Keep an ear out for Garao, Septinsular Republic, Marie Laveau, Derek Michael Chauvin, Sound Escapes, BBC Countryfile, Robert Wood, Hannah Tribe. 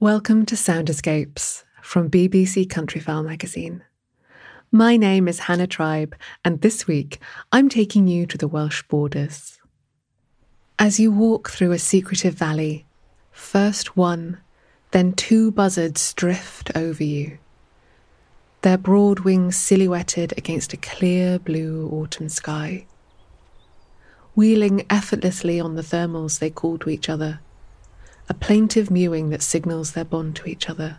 Welcome to Sound Escapes from BBC Countryfile magazine. My name is Hannah Tribe, and this week I'm taking you to the Welsh borders. As you walk through a secretive valley, first one, then two buzzards drift over you, their broad wings silhouetted against a clear blue autumn sky. Wheeling effortlessly on the thermals, they call to each other, a plaintive mewing that signals their bond to each other.